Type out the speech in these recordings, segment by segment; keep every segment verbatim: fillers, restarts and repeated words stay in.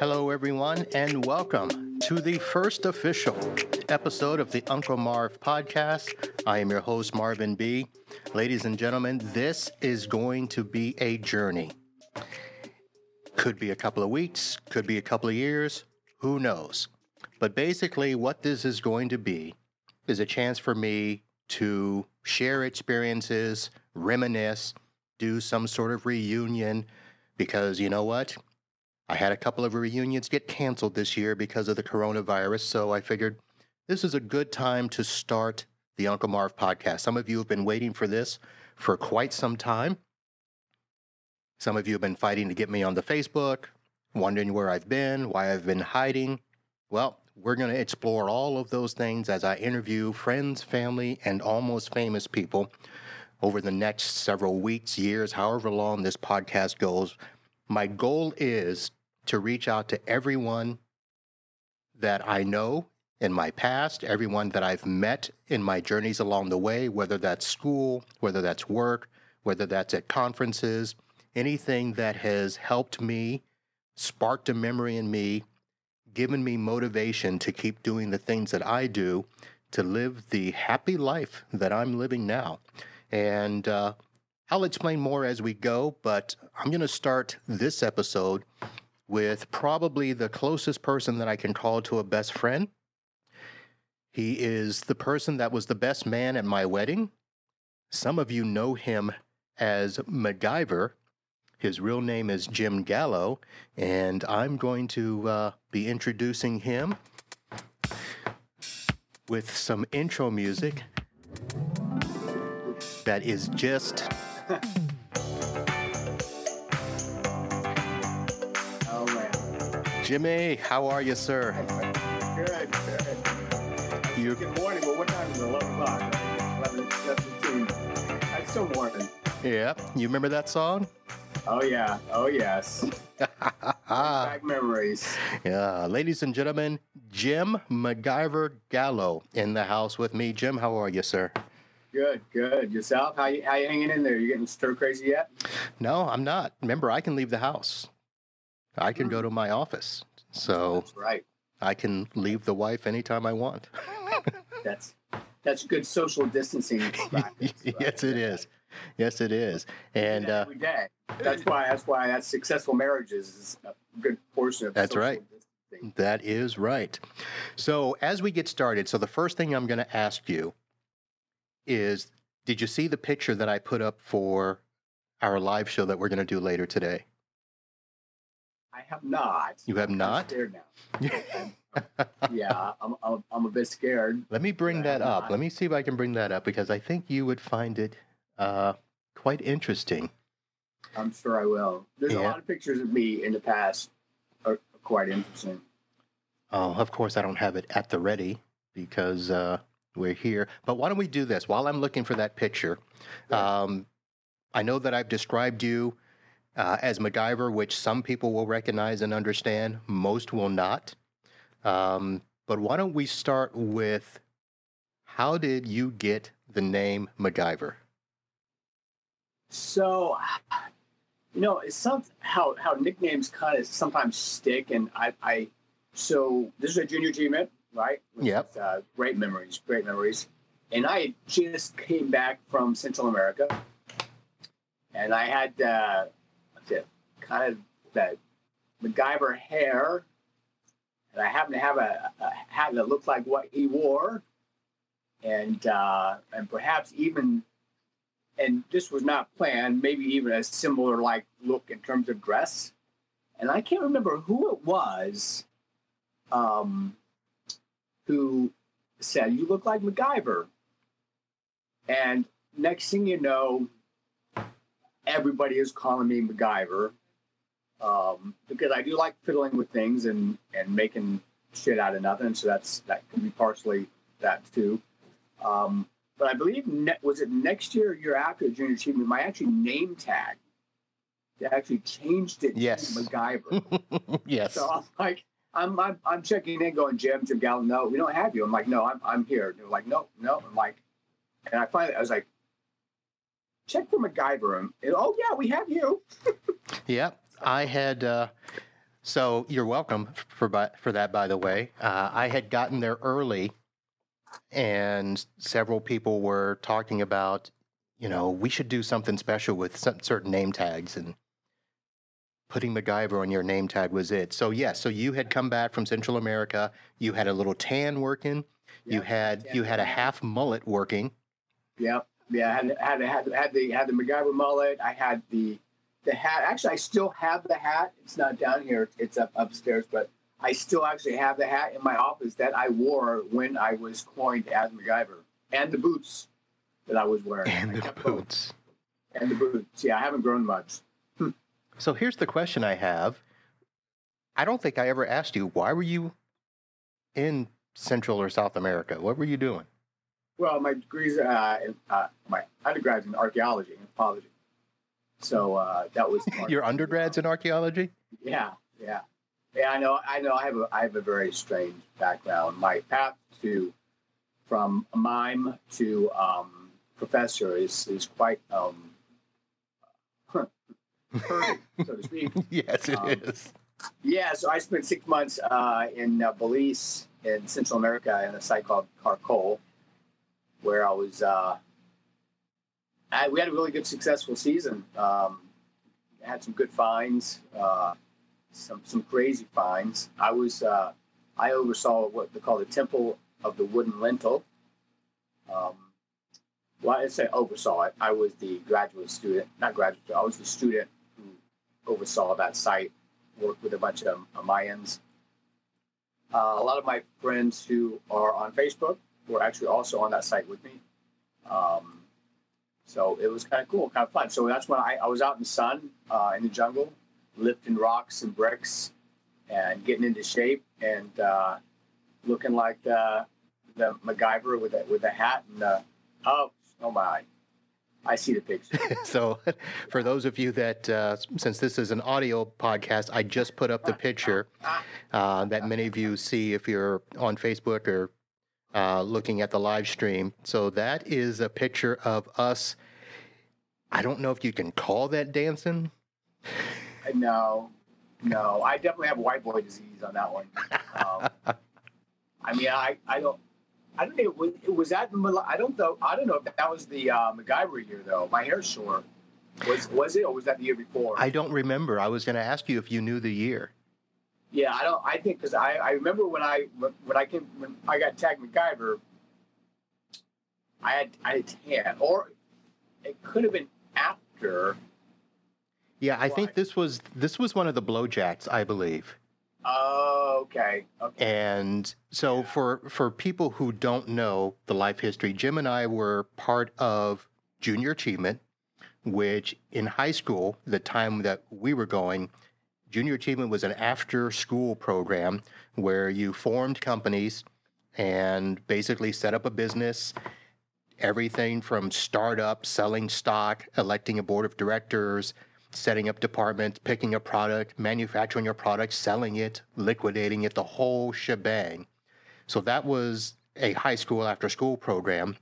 Hello, everyone, and welcome to the first official episode of the Uncle Marv podcast. I am your host, Marvin B. Ladies and gentlemen, this is going to be a journey. Could be a couple of weeks, could be a couple of years, who knows? But basically, what this is going to be is a chance for me to share experiences, reminisce, do some sort of reunion, because you know what? I had a couple of reunions get canceled this year because of the coronavirus, so I figured this is a good time to start the Uncle Marv podcast. Some of you have been waiting for this for quite some time. Some of you have been fighting to get me on the Facebook, wondering where I've been, why I've been hiding. Well, we're going to explore all of those things as I interview friends, family, and almost famous people over the next several weeks, years, however long this podcast goes. My goal is to reach out to everyone that I know in my past, everyone that I've met in my journeys along the way, whether that's school, whether that's work, whether that's at conferences, anything that has helped me, sparked a memory in me, given me motivation to keep doing the things that I do, to live the happy life that I'm living now. And uh, I'll explain more as we go, but I'm going to start this episode with probably the closest person that I can call to a best friend. He is the person that was the best man at my wedding. Some of you know him as MacGyver. His real name is Jim Gallo, and I'm going to uh, be introducing him with some intro music that is just... Oh, man. Jimmy, how are you, sir? Good, good. You... Good morning. Well, what time is it? eleven o'clock, right? eleven seventeen. That's still morning. Yeah. You remember that song? Oh, yeah. Oh, yes. Back memories. Yeah. Ladies and gentlemen, Jim MacGyver Gallo in the house with me. Jim, how are you, sir? Good, good. Yourself? How you, how you hanging in there? You getting stir crazy yet? No, I'm not. Remember, I can leave the house. I can go to my office. So that's right. I can leave the wife anytime I want. that's that's good social distancing practice. Right? Yes, it is. Yes, it is. And uh, every day. That's why. That's why. That's successful marriages is a good portion of. That's right. Distancing. That is right. So as we get started, so the first thing I'm going to ask you is, did you see the picture that I put up for our live show that we're going to do later today? I have not. You have not? I'm scared now. Yeah, I'm, I'm, I'm a bit scared. Let me bring that up. Not. Let me see if I can bring that up, because I think you would find it uh, quite interesting. I'm sure I will. There's yeah. a lot of pictures of me in the past are quite interesting. Oh, of course, I don't have it at the ready because... Uh, We're here. But why don't we do this? While I'm looking for that picture, um, I know that I've described you uh, as MacGyver, which some people will recognize and understand. Most will not. Um, but why don't we start with, how did you get the name MacGyver? So, you know, it's some, how, how nicknames kind of sometimes stick. And I, I so this is a Junior Achievement. Right? Yep. Is, uh, great memories, great memories. And I just came back from Central America, and I had uh, kind of that MacGyver hair, and I happened to have a, a hat that looked like what he wore, and uh, and perhaps even, and this was not planned, maybe even a similar like look in terms of dress. And I can't remember who it was. Um. Who said, you look like MacGyver. And next thing you know, everybody is calling me MacGyver, um, because I do like fiddling with things and, and making shit out of nothing. So that's that could be partially that too. Um, But I believe, ne- was it next year or year after Junior Achievement, my actually name tag, they actually changed it yes. to MacGyver. yes. So I'm like, I'm, I'm I'm checking in going, Jim, Jim Gallo, no, we don't have you. I'm like, no, I'm I'm here. And they're like, no, no. I'm like, and I finally, I was like, check for MacGyver. And, and oh, yeah, we have you. yep. I had, uh, so you're welcome for, for that, by the way. Uh, I had gotten there early. And several people were talking about, you know, we should do something special with some certain name tags, and putting MacGyver on your name tag was it. So, yeah, so you had come back from Central America. You had a little tan working. Yep. You had yeah. you had a half mullet working. Yep. Yeah, I had had had had the had the MacGyver mullet. I had the the hat. Actually, I still have the hat. It's not down here. It's up upstairs, but. I still actually have the hat in my office that I wore when I was coined as MacGyver, and the boots that I was wearing. And the boots. Both. And the boots. Yeah, I haven't grown much. Hmm. So here's the question I have. I don't think I ever asked you, why were you in Central or South America? What were you doing? Well, my degrees, uh, uh, my undergrad's in archaeology and anthropology. So uh, that was... Your undergrad's in archaeology? Yeah, yeah. Yeah, I know. I know. I have a I have a very strange background. My path to from mime to um, professor is is quite um, curvy, so to speak. Yes, it um, is. Yeah, so I spent six months uh, in uh, Belize in Central America in a site called Caracol, where I was. Uh, I, we had a really good, successful season. Um, had some good finds. Uh, Some some crazy finds. I was uh, I oversaw what they call the Temple of the Wooden Lintel. Um, well, I didn't say oversaw it. I was the graduate student, not graduate. I was the student who oversaw that site. Worked with a bunch of uh, Mayans. Uh, a lot of my friends who are on Facebook were actually also on that site with me. Um, so it was kind of cool, kind of fun. So that's when I, I was out in the sun uh, in the jungle. Lifting rocks and bricks and getting into shape and uh, looking like the, the MacGyver with a, with a hat and the, oh, oh my, I see the picture. So for those of you that, uh, since this is an audio podcast, I just put up the picture uh, that many of you see if you're on Facebook or uh, looking at the live stream. So that is a picture of us. I don't know if you can call that dancing. No, no. I definitely have white boy disease on that one. Um, I mean, I, I don't, I don't think it was, it was that, I don't know, I don't know if that was the uh, MacGyver year, though. My hair's short. Was was it, or was that the year before? I don't remember. I was going to ask you if you knew the year. Yeah, I don't, I think, because I, I remember when I, when I came, when I got tagged MacGyver, I had, I had tan, or it could have been after. Yeah, I Why? think this was this was one of the blowjacks, I believe. Oh, okay. okay. And so yeah. for, for people who don't know the life history, Jim and I were part of Junior Achievement, which in high school, the time that we were going, Junior Achievement was an after-school program where you formed companies and basically set up a business. Everything from startup, selling stock, electing a board of directors, setting up departments, picking a product, manufacturing your product, selling it, liquidating it, the whole shebang. So that was a high school after-school program.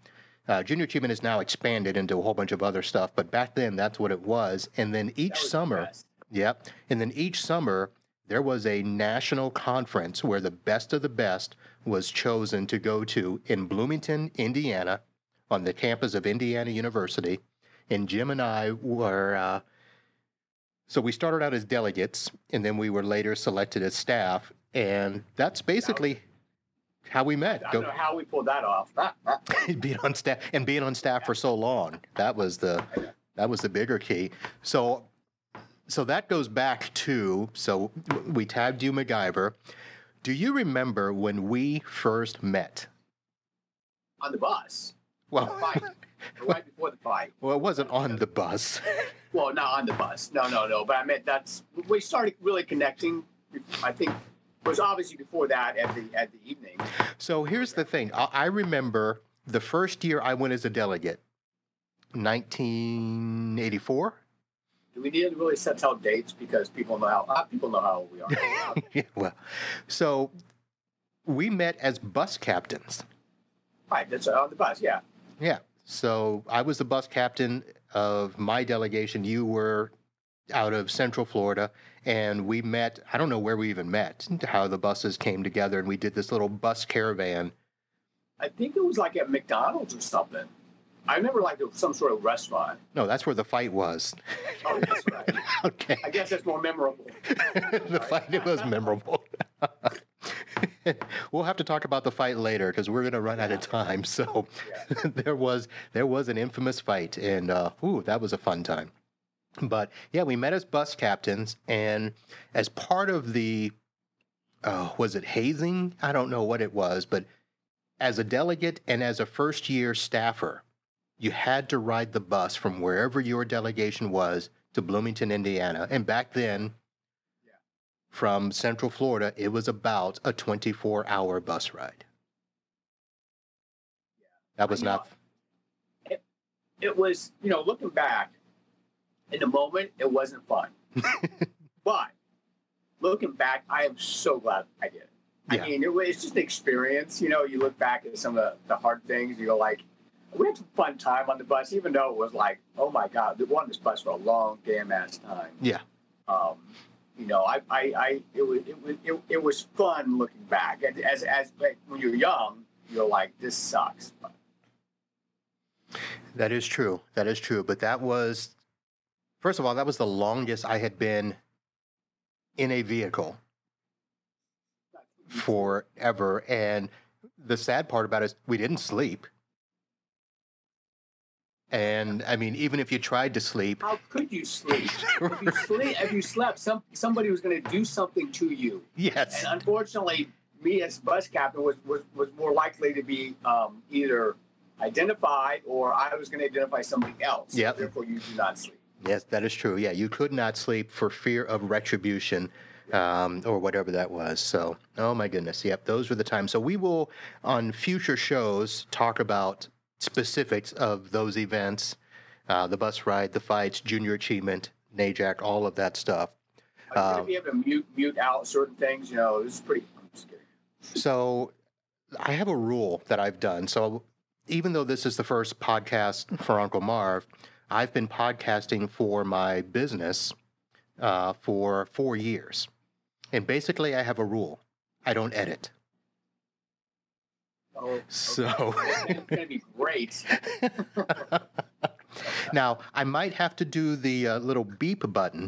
Uh, Junior Achievement has now expanded into a whole bunch of other stuff, but back then that's what it was. And then each summer, yep, and then each summer there was a national conference where the best of the best was chosen to go to in Bloomington, Indiana, on the campus of Indiana University. And Jim and I were... Uh, So we started out as delegates, and then we were later selected as staff, and that's basically how we met. I don't Go. know how we pulled that off. being on staff and being on staff for so long—that was the that was the bigger key. So, so that goes back to so we tagged you MacGyver. Do you remember when we first met? On the bus. Well, fight. right before the fight. Well, it wasn't on the bus. Well, not on the bus. No, no, no. But I meant that's we started really connecting. I think it was obviously before that at the at the evening. So here's the thing. I remember The first year I went as a delegate, nineteen eighty-four. Do we need to really set out dates because people know how uh, people know how old we are? Yeah, well, so we met as bus captains. Right, that's on the bus, yeah. Yeah. So I was the bus captain of my delegation. You were out of Central Florida, and we met. I don't know where we even met. How the buses came together, and we did this little bus caravan. I think it was like at McDonald's or something. I remember like some sort of restaurant. No, that's where the fight was. Oh, that's right. Okay. I guess that's more memorable. The fight, it was memorable. We'll have to talk about the fight later because we're going to run out of time. So yeah. there was there was an infamous fight, and uh, ooh, that was a fun time. But yeah, we met as bus captains, and as part of the uh, was it hazing? I don't know what it was, but as a delegate and as a first year staffer, you had to ride the bus from wherever your delegation was to Bloomington, Indiana. And back then, yeah. from Central Florida, it was about a twenty-four hour bus ride. Yeah. That was not... It, it was, you know, looking back, in the moment, it wasn't fun. But looking back, I am so glad I did it. Yeah. I mean, it was it's just an experience. You know, you look back at some of the, the hard things, you go like, we had some fun time on the bus, even though it was like, oh, my God, we were on this bus for a long damn-ass time. Yeah. Um, you know, I, I, I it was, it was, it, it was fun looking back. As, as like, when you're young, you're like, this sucks. But... That is true. That is true. But that was, first of all, that was the longest I had been in a vehicle forever. And the sad part about it is we didn't sleep. And I mean, even if you tried to sleep, how could you sleep? If you sleep, if you slept, some somebody was going to do something to you. Yes. And unfortunately, me as bus captain was was, was more likely to be um, either identified or I was going to identify somebody else. Yeah. Therefore, you do not sleep. Yes, that is true. Yeah, you could not sleep for fear of retribution. Um, or whatever that was. So, oh my goodness. Yep, those were the times. So we will, on future shows, talk about specifics of those events, uh, the bus ride, the fights, Junior Achievement, NAJAC, all of that stuff. I'm going to be able to mute, mute out certain things. You know, it's pretty, I'm just kidding. So I have a rule that I've done. So even though this is the first podcast for Uncle Marv, I've been podcasting for my business uh, for four years. And basically, I have a rule. I don't edit. Oh, okay. So it's going to be great. Now, I might have to do the uh, little beep button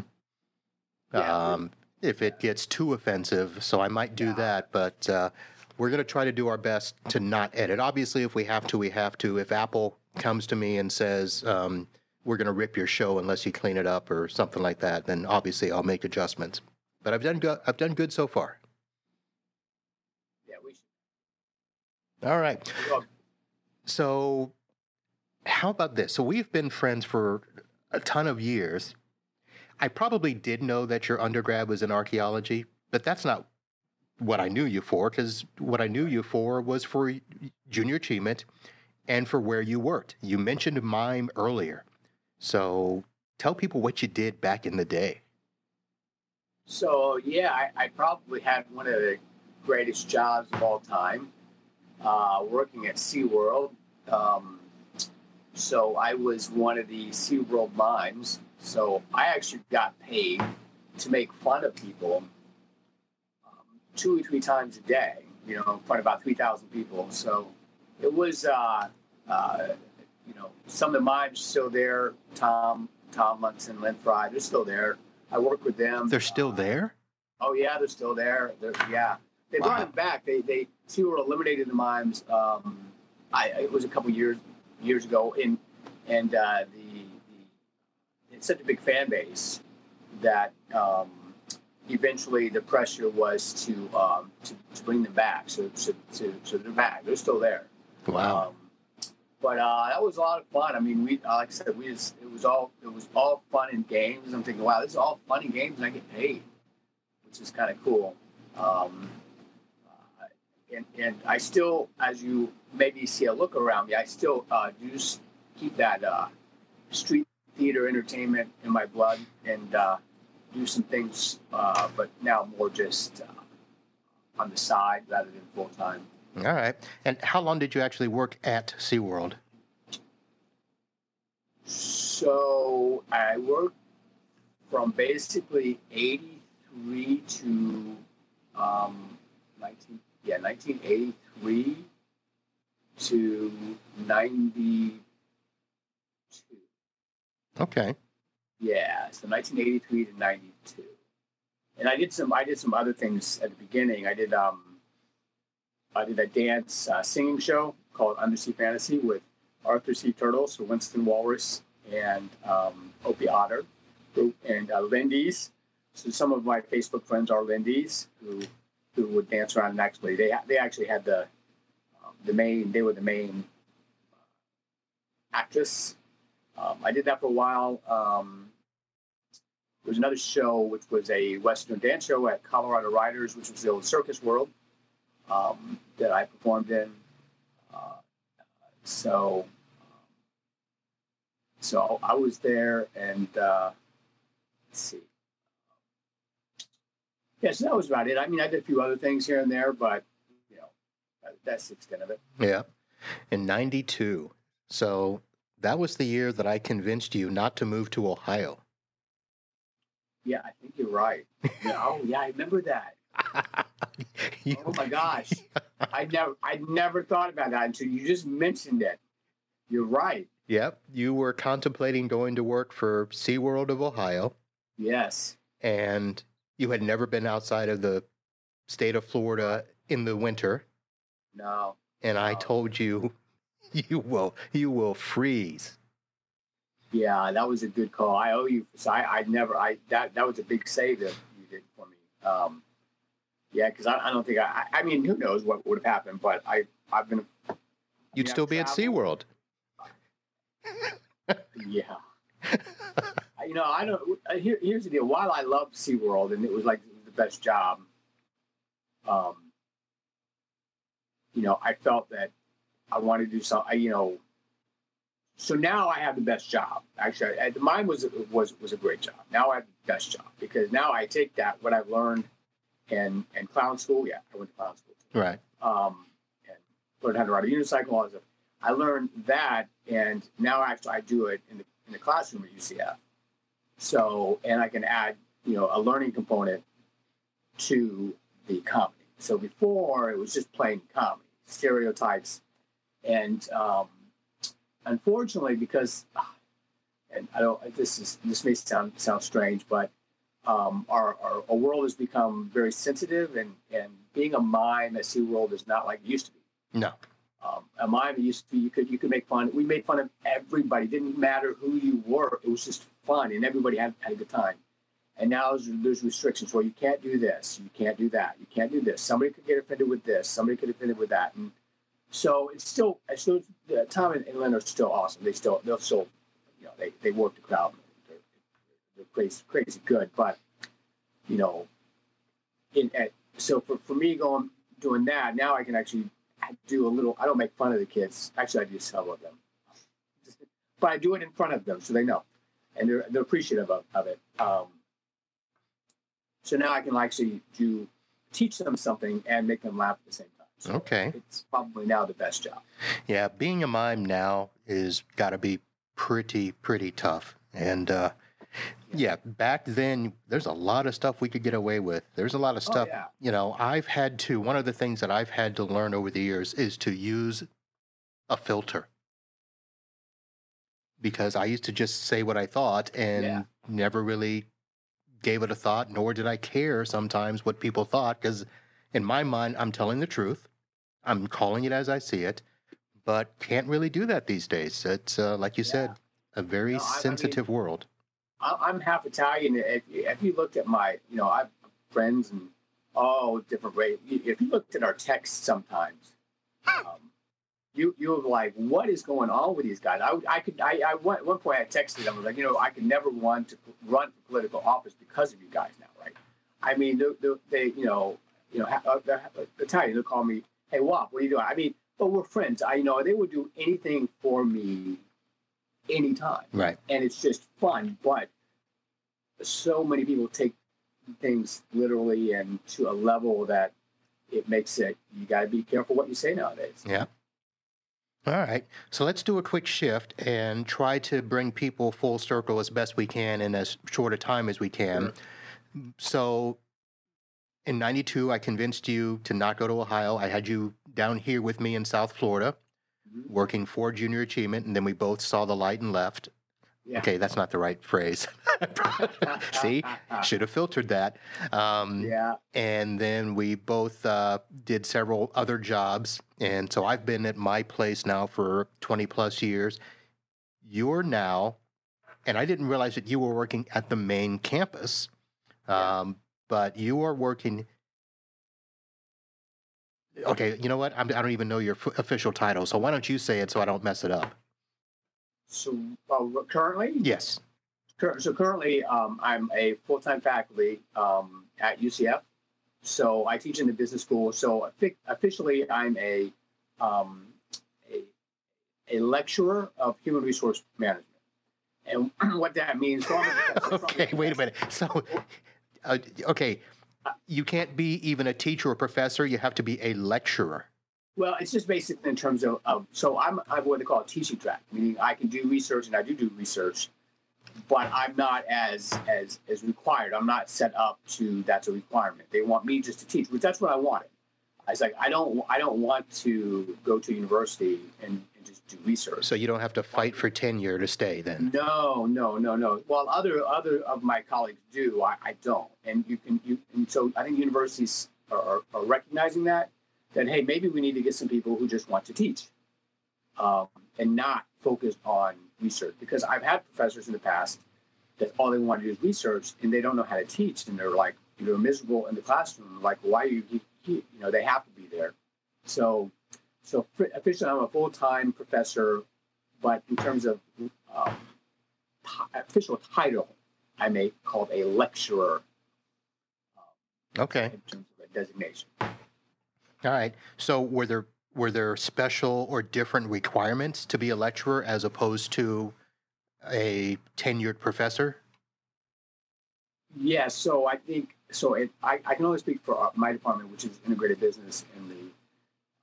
um, yeah. if it gets too offensive. So I might do yeah. that. But uh, we're going to try to do our best to not edit. Obviously, if we have to, we have to. If Apple comes to me and says, um, we're going to rip your show unless you clean it up or something like that, then obviously I'll make adjustments. But I've done go- I've done good so far. Yeah, we should. All right. So how about this? So we've been friends for a ton of years. I probably did know that your undergrad was in archaeology, but that's not what I knew you for, because what I knew you for was for Junior Achievement and for where you worked. You mentioned MIME earlier. So tell people what you did back in the day. So, yeah, I, I probably had one of the greatest jobs of all time, uh, working at SeaWorld. Um, so I was one of the SeaWorld mimes. So I actually got paid to make fun of people um, two or three times a day, you know, in front of about three thousand people. So it was, uh, uh, you know, some of the mimes still there, Tom, Tom Munson, Lynn Fry, they're still there. I work with them. They're still uh, there? Oh, yeah, they're still there. They're, yeah. They wow. brought them back. They they SeaWorld eliminated the mimes. Um, I, it was a couple years years ago. And, and uh, the, the it's such a big fan base that um, eventually the pressure was to, um, to to bring them back. So, so, to, so they're back. They're still there. Wow. Um, But uh, that was a lot of fun. I mean, we like I said, we just, it was all it was all fun and games. I'm thinking, wow, this is all fun and games, and I get paid, which is kind of cool. Um, uh, and, and I still, as you maybe see a look around me, I still uh, do keep that uh, street theater entertainment in my blood and uh, do some things, uh, but now more just uh, on the side rather than full time. All right. And how long did you actually work at SeaWorld? So I worked from basically eighty-three to um, nineteen, yeah, nineteen eighty-three to ninety-two. Okay. Yeah, so nineteen eighty-three to ninety-two, and I did some. I did some other things at the beginning. I did um, I did a dance uh, singing show called Undersea Fantasy with Arthur Sea Turtles, or Winston Walrus, and um, Opie Otter, and uh, Lindy's. So some of my Facebook friends are Lindy's, who who would dance around. And actually, they they actually had the uh, the main. They were the main actress. Um, I did that for a while. Um, there was another show, which was a Western dance show at Colorado Riders, which was the old Circus World, um, that I performed in. Uh, so, um, so I was there, and uh, let's see. Yeah, so that was about it. I mean, I did a few other things here and there, but you know, that, that's the extent of it. Yeah, in ninety-two, so. That was the year that I convinced you not to move to Ohio. Yeah, I think you're right. Yeah, oh, yeah, I remember that. you, oh my gosh, I never, I never thought about that until you just mentioned it. You're right. Yep, you were contemplating going to work for SeaWorld of Ohio. Yes, and you had never been outside of the state of Florida in the winter. No, and no. I told you. You will, you will freeze. Yeah, that was a good call. I owe you. So I, I never. I that that was a big save that you did for me. Um, yeah, because I, I don't think I. I mean, who knows what would have happened? But I, I've been. I You'd mean, still I've be traveled. At SeaWorld. Yeah. You know, I don't. Here, here's the deal. While I loved SeaWorld and it was like the best job, um, you know, I felt that. I want to do something, you know. So now I have the best job. Actually, I, mine was was was a great job. Now I have the best job because now I take that what I've learned, and and clown school. Yeah, I went to clown school too. Right. Um, and learned how to ride a unicycle. All that. I learned that, and now actually I do it in the in the classroom at U C F. So and I can add you know a learning component to the comedy. So before it was just plain comedy stereotypes. And um, unfortunately, because and I don't, this is this may sound sound strange, but um, our, our our world has become very sensitive, and, and being a mime at SeaWorld is not like it used to be. No, um, a mime used to be you could you could make fun. We made fun of everybody. It didn't matter who you were. It was just fun, and everybody had, had a good time. And now there's restrictions where you can't do this, you can't do that, you can't do this. Somebody could get offended with this. Somebody could get offended with that, and. So it's still, it's still uh, Tom and, and Lynn are still awesome. They still, they're still, you know, they, they work the crowd. They're, they're crazy, crazy good. But you know, in at, so for, for me going doing that now, I can actually do a little. I don't make fun of the kids. Actually, I do some of them, but I do it in front of them so they know, and they're they're appreciative of, of it. Um, so now I can actually do teach them something and make them laugh at the same time. So okay. It's probably now the best job. Yeah, being a mime now is got to be pretty, pretty tough. And, uh, yeah. yeah, back then, there's a lot of stuff we could get away with. There's a lot of stuff, oh, yeah. you know, I've had to, one of the things that I've had to learn over the years is to use a filter. Because I used to just say what I thought and yeah. never really gave it a thought, nor did I care sometimes what people thought, because... in my mind, I'm telling the truth. I'm calling it as I see it, but can't really do that these days. It's, uh, like you yeah. said, a very no, I, sensitive I mean, world. I'm half Italian. If, if you looked at my, you know, I have friends and all different races. If you looked at our texts sometimes, um, you you were like, what is going on with these guys? I, I could, I, I went, one point I texted them, I was like, you know, I could never want to run for political office because of you guys now, right? I mean, they, they you know, You know, Italian, they'll call me hey, Wop, what are you doing? I mean, but we're friends. I, you know, they would do anything for me anytime. Right. And it's just fun. But so many people take things literally and to a level that it makes it, you got to be careful what you say nowadays. Yeah. All right. So let's do a quick shift and try to bring people full circle as best we can in as short a time as we can. Sure. So in ninety-two, I convinced you to not go to Ohio. I had you down here with me in South Florida, mm-hmm. working for Junior Achievement, and then we both saw the light and left. Yeah. Okay, that's not the right phrase. See, should have filtered that. Um, yeah. And then we both uh, did several other jobs. And so I've been at my place now for twenty plus years. You're now, and I didn't realize that you were working at the main campus, um, yeah. but you are working. Okay, you know what? I'm, I don't even know your f- official title. So why don't you say it so I don't mess it up? So uh, currently? Yes. So currently, um, I'm a full-time faculty um, at U C F. So I teach in the business school. So officially, I'm a um, a, a lecturer of human resource management. And what that means... So okay, wait a minute. So, uh, okay, you can't be even a teacher or professor. You have to be a lecturer. Well, it's just basically in terms of, of so I'm, I'm what they call a teaching track, meaning I can do research, and I do do research, but I'm not as as as required. I'm not set up to that's a requirement. They want me just to teach, which that's what I wanted. I was like, I don't I don't want to go to university and, and just do research. So you don't have to fight for tenure to stay then? No, no, no, no. While other other of my colleagues do, I, I don't. And you can you and so I think universities are, are, are recognizing that. Then, hey, maybe we need to get some people who just want to teach um, and not focus on research. Because I've had professors in the past that all they want to do is research, and they don't know how to teach, and they're like, they're miserable in the classroom. Like, why are you here? You know, they have to be there. So, so officially, I'm a full-time professor, but in terms of um, t- official title, I'm a called a lecturer. Um, okay. In terms of a designation. All right. So were there were there special or different requirements to be a lecturer as opposed to a tenured professor? Yes. Yeah, so I think so. It, I I can only speak for my department, which is integrated business in the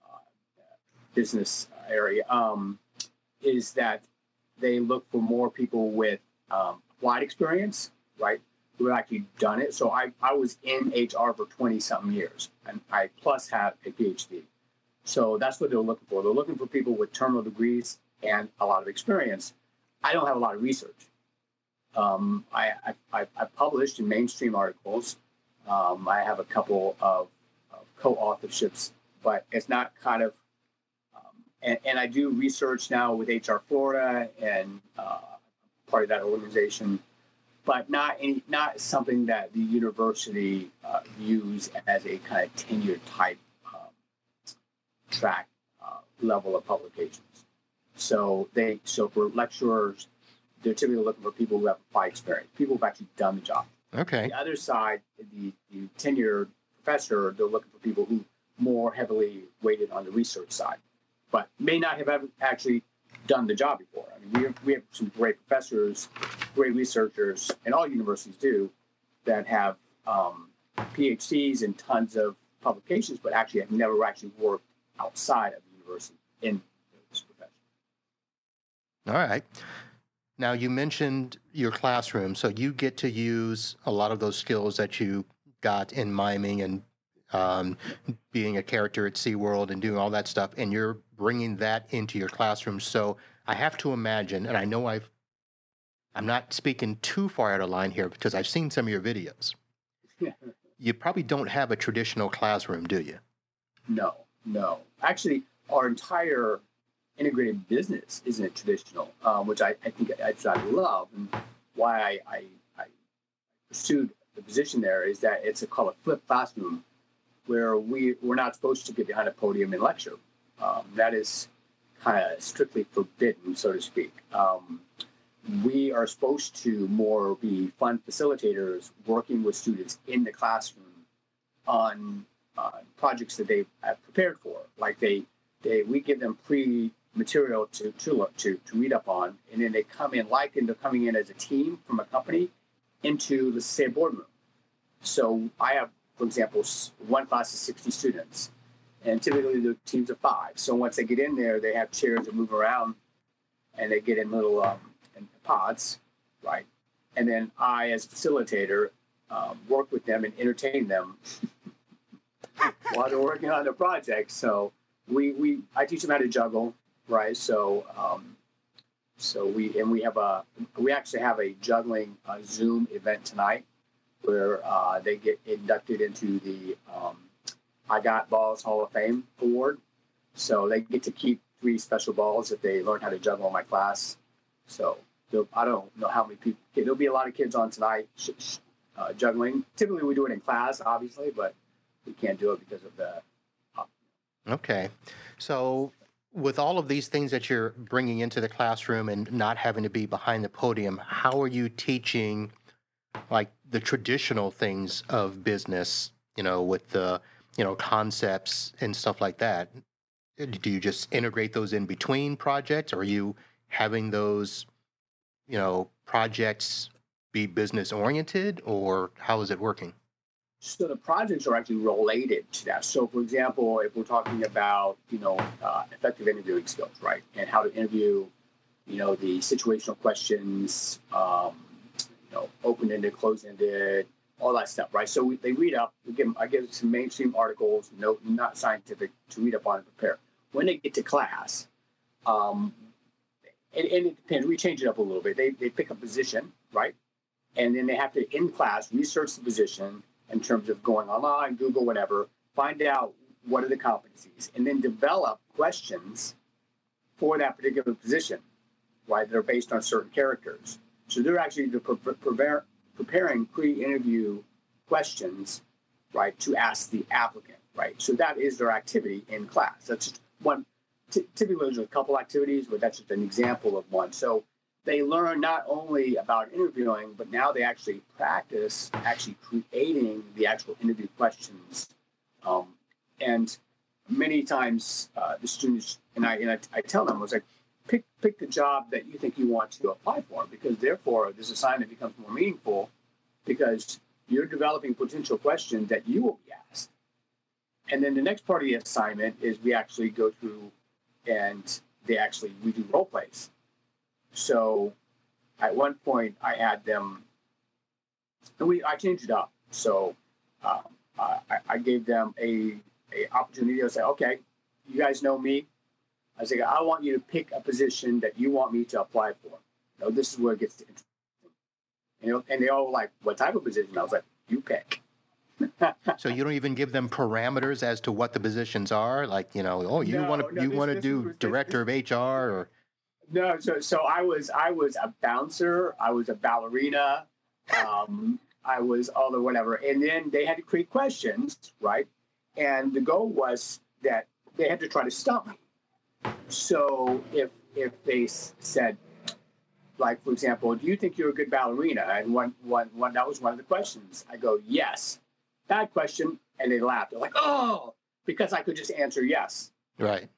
uh, business area. Um, is that they look for more people with um, applied experience, right? Who had actually done it. So I, I was in H R for twenty-something years, and I plus have a P H D. So that's what they're looking for. They're looking for people with terminal degrees and a lot of experience. I don't have a lot of research. Um, I, I, I published in mainstream articles. Um, I have a couple of, of co-authorships, but it's not kind of... Um, and, and I do research now with H R Florida and uh, part of that organization, but not any, not something that the university uh, views as a kind of tenure type um, track uh, level of publications. So they so for lecturers, they're typically looking for people who have applied experience, people who've actually done the job. Okay. The other side, the, the tenured professor, they're looking for people who more heavily weighted on the research side, but may not have actually done the job before. I mean, we have, we have some great professors, great researchers, and all universities do, that have um, P H Ds and tons of publications, but actually have never actually worked outside of the university in this profession. All right. Now, you mentioned your classroom, so you get to use a lot of those skills that you got in miming and Um, being a character at SeaWorld and doing all that stuff, and you're bringing that into your classroom. So I have to imagine, and I know I've, I'm not speaking too far out of line here because I've seen some of your videos. You probably don't have a traditional classroom, do you? No, no. Actually, our entire integrated business isn't traditional, um, which I, I think I, I love, and why I, I, I pursued the position there is that it's a call it flipped classroom, where we, we're not supposed to get behind a podium and lecture. Um, that is kind of strictly forbidden, so to speak. Um, we are supposed to more be fun facilitators working with students in the classroom on uh, projects that they have prepared for. Like they, they we give them pre-material to to look to to read up on, and then they come in like into coming in as a team from a company into, let's say, a boardroom. So I have, for example, one class of sixty students, and typically the teams are five. So once they get in there, they have chairs to move around, and they get in little um, in pods, right? And then I, as a facilitator, um, work with them and entertain them while they're working on the project. So we, we I teach them how to juggle, right? So um, so we and we have a we actually have a juggling uh, Zoom event tonight, where uh, they get inducted into the um, I Got Balls Hall of Fame Award. So they get to keep three special balls that they learn how to juggle in my class. So I don't know how many people. There'll be a lot of kids on tonight uh, juggling. Typically we do it in class, obviously, but we can't do it because of the... Okay. So with all of these things that you're bringing into the classroom and not having to be behind the podium, how are you teaching... like the traditional things of business, you know, with the, you know, concepts and stuff like that? Do you just integrate those in between projects, or are you having those, you know, projects be business oriented, or how is it working? So the projects are actually related to that. So, for example, if we're talking about, you know, uh, effective interviewing skills, right, and how to interview, you know, the situational questions, um, know, open-ended, closed-ended, all that stuff, right? So we, they read up. We give them, I give them some mainstream articles, no, not scientific, to read up on and prepare. When they get to class, um, and, and it depends. We change it up a little bit. They they pick a position, right? And then they have to, in class, research the position in terms of going online, Google, whatever, find out what are the competencies, and then develop questions for that particular position, right, that are based on certain characters. So they're actually preparing pre-interview questions, right, to ask the applicant, right? So that is their activity in class. That's just one. T- typically, there's a couple activities, but that's just an example of one. So they learn not only about interviewing, but now they actually practice actually creating the actual interview questions. Um, and many times uh, the students, and I, and I, I tell them, I was like, Pick pick the job that you think you want to apply for, because therefore this assignment becomes more meaningful because you're developing potential questions that you will be asked. And then the next part of the assignment is we actually go through and they actually, we do role plays. So at one point I had them, and we I changed it up. So um, I, I gave them a, a opportunity to say, okay, you guys know me. I was like, I want you to pick a position that you want me to apply for. You know, this is where it gets interesting. You know, and they all were like, what type of position? I was like, you pick. So you don't even give them parameters as to what the positions are? Like, you know, oh, you no, want to no, you want to do was, director this, of H R? Or no, so so I was I was a bouncer. I was a ballerina. Um, I was all the whatever. And then they had to create questions, right? And the goal was that they had to try to stump me. So if if they said, like, for example, do you think you're a good ballerina? And one, one, one, that was one of the questions. I go, yes. Bad question. And they laughed. They're like, oh, because I could just answer yes. Right.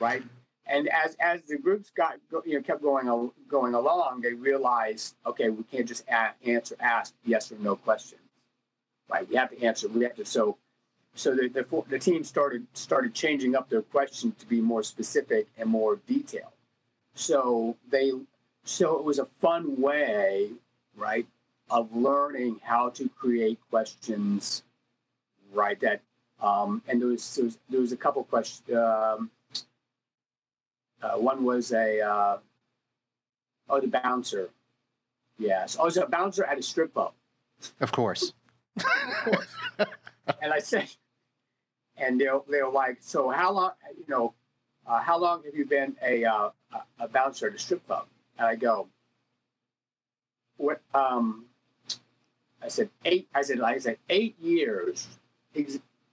Right. And as as the groups got, you know, kept going going along, they realized, okay, we can't just answer, ask yes or no questions. Right. We have to answer. We have to. So. So the, the the team started started changing up their question to be more specific and more detailed. So they so it was a fun way, right, of learning how to create questions, right? That um, and there was, there was there was a couple questions. Um, uh, one was a uh, oh the bouncer, yes. Oh, it was a bouncer at a strip club. Of course. Of course. And I said. And they're they're like, so how long, you know, uh, how long have you been a uh, a bouncer at a strip club? And I go, what? Um, I said eight. I said I said eight years.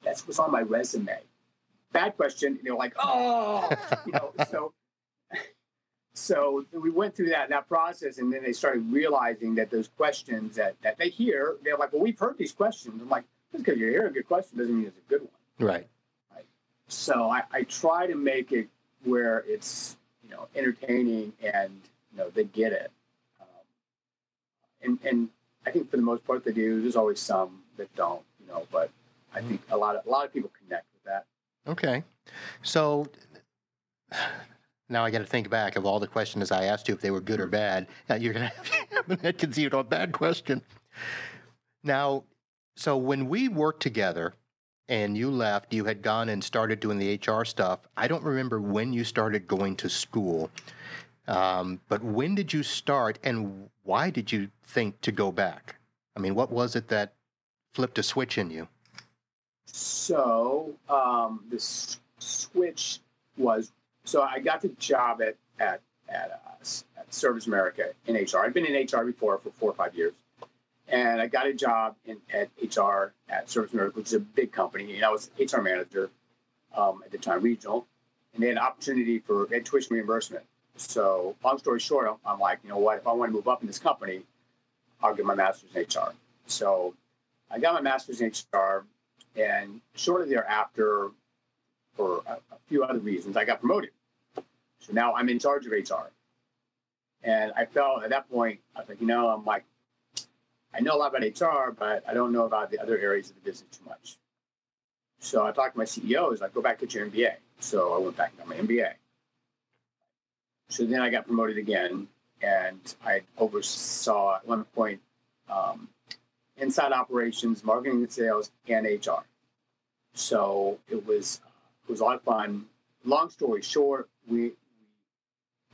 That's what's on my resume. Bad question. And they're like, oh, you know. So so we went through that that process, and then they started realizing that those questions that that they hear, they're like, well, we've heard these questions. I'm like, just because you hear a good question doesn't mean it's a good one. Right. Right. So I, I try to make it where it's, you know, entertaining and, you know, they get it. Um, and, and I think for the most part they do. There's always some that don't, you know, but I think a lot of, a lot of people connect with that. Okay. So now I got to think back of all the questions I asked you, if they were good or bad. Now you're going to have conceived a bad question. Now, so when we worked together and you left, you had gone and started doing the H R stuff. I don't remember when you started going to school, um, but when did you start and why did you think to go back? I mean, what was it that flipped a switch in you? So um, the s- switch was, so I got the job at at at, uh, at Service America in H R. I'd been in H R before for four or five years, and I got a job in at H R at Service America, which is a big company, and I was H R manager um, at the time, regional, and they had an opportunity for they had tuition reimbursement. So long story short, I'm, I'm like, you know what? If I want to move up in this company, I'll get my master's in H R. So I got my master's in H R. And shortly thereafter, for a, a few other reasons, I got promoted. So now I'm in charge of H R. And I felt at that point, I was like, you know, I'm like, I know a lot about H R, but I don't know about the other areas of the business too much. So I talked to my C E O, he's like, go back, get your M B A. So I went back and got my M B A. So then I got promoted again, and I oversaw at one point, um, inside operations, marketing and sales, and H R. So it was it was a lot of fun. Long story short, we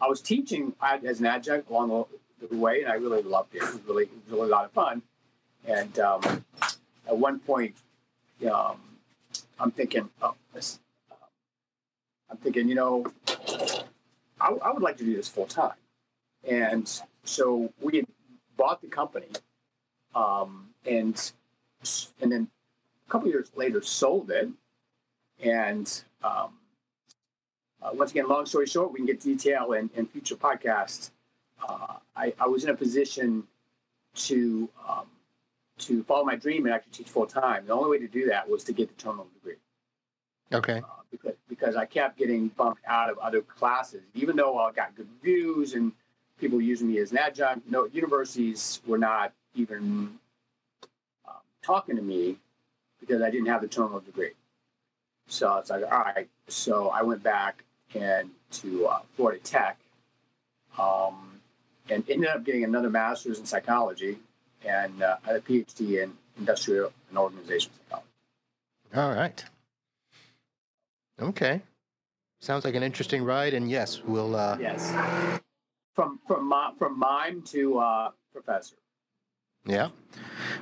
I was teaching as an adjunct along the way, and I really loved it. It was really, really a lot of fun. And um, at one point, um, I'm thinking, oh, this, uh, I'm thinking, you know, I, I would like to do this full time. And so we had bought the company. Um, and, and then a couple years later sold it. And, um, uh, once again, long story short, we can get detail in, in future podcasts. Uh, I, I was in a position to, um, to follow my dream and actually teach full time. The only way to do that was to get the terminal degree. Okay. Uh, because, because I kept getting bumped out of other classes, even though I got good reviews and people using me as an adjunct. No, universities were not even um, talking to me because I didn't have the terminal degree. So it's like, all right. So I went back and to uh, Florida Tech um, and ended up getting another master's in psychology and uh, a PhD in industrial and organizational psychology. All right. Okay. Sounds like an interesting ride. And yes, we'll. Uh... Yes. From from from mime to uh, professor. Yeah.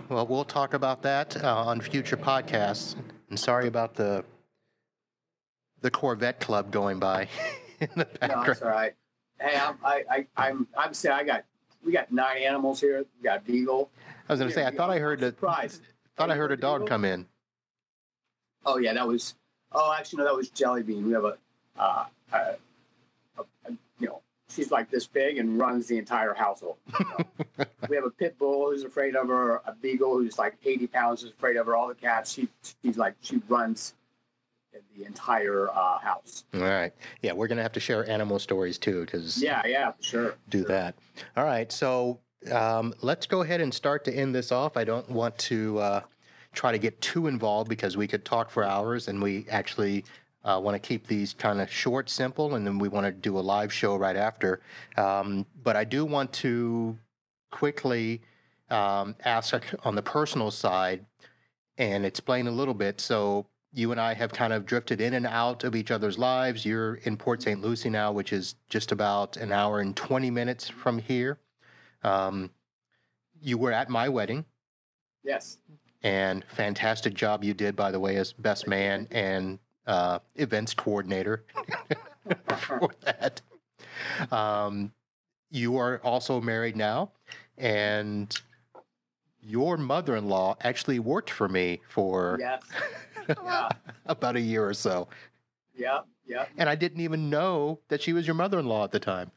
Well, we'll talk about that uh, on future podcasts. And sorry about the the Corvette Club going by in the background. No, that's all right. Hey, I'm I, I, I'm I'm saying I got we got nine animals here. We got a beagle. I was going to say I thought I heard a surprise. Thought I heard a dog come in. Oh yeah, that was. Oh, actually no, that was Jellybean. We have a, uh, a, a, a you know. She's like this big and runs the entire household. You know? We have a pit bull who's afraid of her, a beagle who's like eighty pounds is afraid of her, all the cats. She, she's like, she runs the entire uh, house. All right. Yeah, we're going to have to share animal stories too. Cause yeah, yeah, for sure. Do sure. that. All right. So um, let's go ahead and start to end this off. I don't want to uh, try to get too involved because we could talk for hours and we actually... I uh, want to keep these kind of short, simple, and then we want to do a live show right after. Um, but I do want to quickly um, ask on the personal side and explain a little bit. So you and I have kind of drifted in and out of each other's lives. You're in Port Saint Lucie now, which is just about an hour and twenty minutes from here. Um, you were at my wedding. Yes. And fantastic job you did, by the way, as best man and Uh, events coordinator for that. Um, you are also married now, and your mother-in-law actually worked for me for yes. yeah. about a year or so. Yeah, yeah. And I didn't even know that she was your mother-in-law at the time.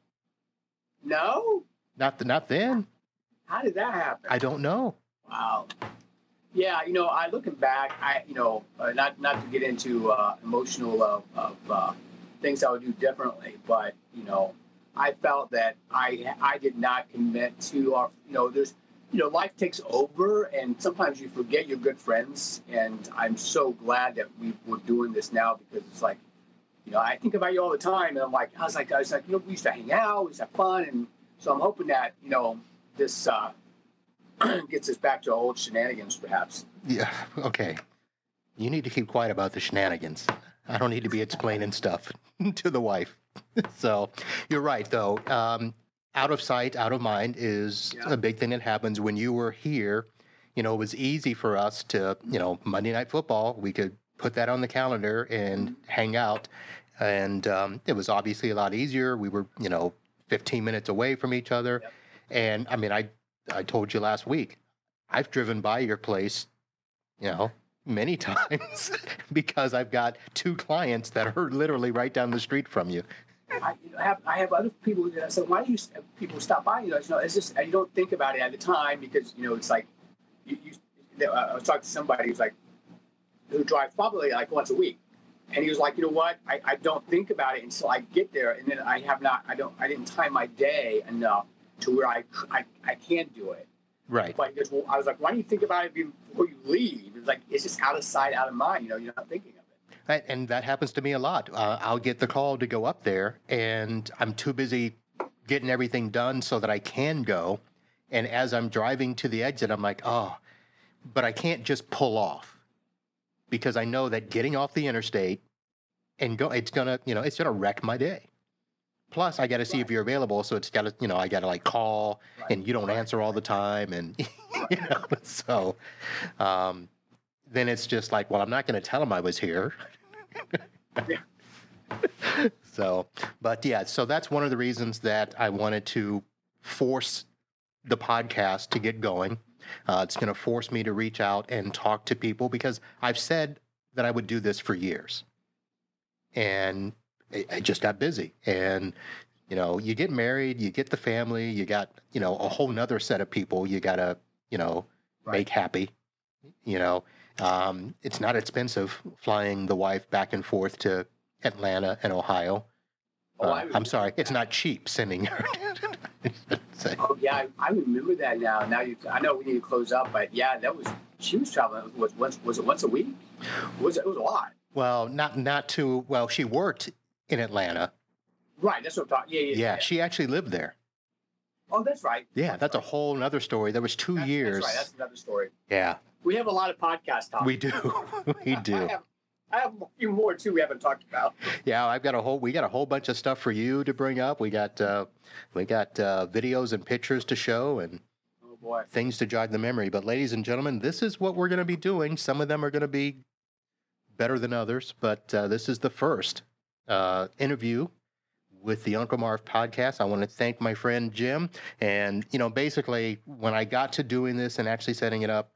No? Not the, not then. How did that happen? I don't know. Wow. Yeah, you know, I looking back, I you know, uh, not not to get into uh, emotional uh, of uh, things I would do differently, but you know, I felt that I I did not commit to our you know, there's you know, life takes over, and sometimes you forget your good friends. And I'm so glad that we we're doing this now, because it's like, you know, I think about you all the time, and I'm like, I was like, I was like, you know, we used to hang out, we used to have fun, and so I'm hoping that you know this uh, gets us back to old shenanigans, perhaps. Yeah. Okay. You need to keep quiet about the shenanigans. I don't need to be explaining stuff to the wife. So you're right, though. Um, Out of sight, out of mind is yeah. a big thing that happens. When you were here, you know, it was easy for us to, you know, Monday Night Football, we could put that on the calendar and hang out. And um, it was obviously a lot easier. We were, you know, fifteen minutes away from each other. Yep. And, I mean, I I told you last week, I've driven by your place, you know, many times because I've got two clients that are literally right down the street from you. I, you know, have, I have other people that say, why do you people stop by? You know, it's, you know, it's just, you don't think about it at the time because, you know, it's like, you, you, I was talking to somebody who's like, who drives probably like once a week. And he was like, you know what? I, I don't think about it until I get there. And then I have not, I don't, I didn't time my day enough to where I, I, I can do it. Right. But just, well, I was like, why do you think about it before you leave? It's like, it's just out of sight, out of mind. You know, you're not thinking of it. And that happens to me a lot. Uh, I'll get the call to go up there, and I'm too busy getting everything done so that I can go. And as I'm driving to the exit, I'm like, oh, but I can't just pull off because I know that getting off the interstate and go, it's gonna, you know, it's gonna wreck my day. Plus, I got to see right. if you're available. So it's got to, you know, I got to like call, right. and you don't right. answer all the time, and right. you know, so. Um, Then it's just like, well, I'm not going to tell him I was here. So, but yeah, so that's one of the reasons that I wanted to force the podcast to get going. Uh, it's going to force me to reach out and talk to people because I've said that I would do this for years. And I, I just got busy. And, you know, you get married, you get the family, you got, you know, a whole nother set of people you got to, you know, right. make happy, you know. Um, it's not expensive flying the wife back and forth to Atlanta and Ohio. Oh, uh, I'm sorry. It's not cheap sending her. Oh, yeah. I, I remember that now. Now you, I know we need to close up, but yeah, that was, she was traveling. Was, was, was it once a week? Was it, it was a lot. Well, not, not too, well, she worked in Atlanta. Right. That's what I'm talking. Yeah, yeah, yeah. Yeah. She actually lived there. Oh, that's right. Yeah. That's, that's right. A whole nother story. There was two that's, years. That's right. That's another story. Yeah. We have a lot of podcast topics. We do. We do. I have, I have a few more, too, we haven't talked about. Yeah, I've got a whole, we got a whole bunch of stuff for you to bring up. We got uh, we got uh, videos and pictures to show and oh boy. Things to jog the memory. But, ladies and gentlemen, this is what we're going to be doing. Some of them are going to be better than others, but uh, this is the first uh, interview with the Uncle Marv podcast. I want to thank my friend Jim. And, you know, basically, when I got to doing this and actually setting it up,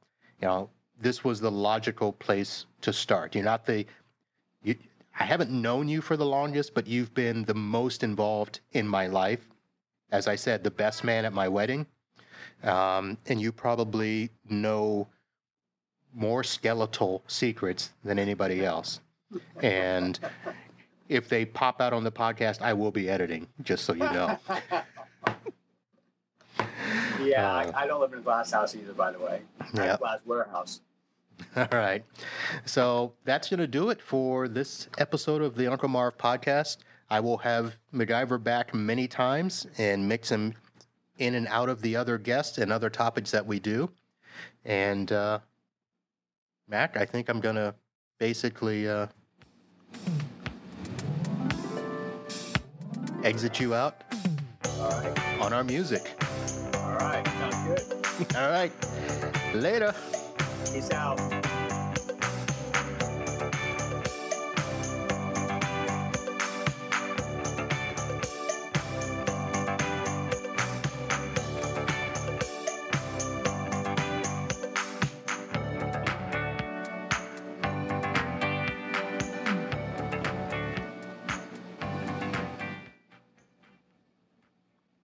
you know, this was the logical place to start. You're not the, you, I haven't known you for the longest, but you've been the most involved in my life. As I said, the best man at my wedding. Um, and you probably know more skeletal secrets than anybody else. And if they pop out on the podcast, I will be editing, just so you know. Yeah, uh, I, I don't live in a glass house either, by the way. I yep. have a glass warehouse. All right. So that's going to do it for this episode of the Uncle Marv podcast. I will have MacGyver back many times and mix him in and out of the other guests and other topics that we do. And, uh, Mac, I think I'm going to basically uh, exit you out All right. on our music. All right, sounds good. All right, later. Peace out.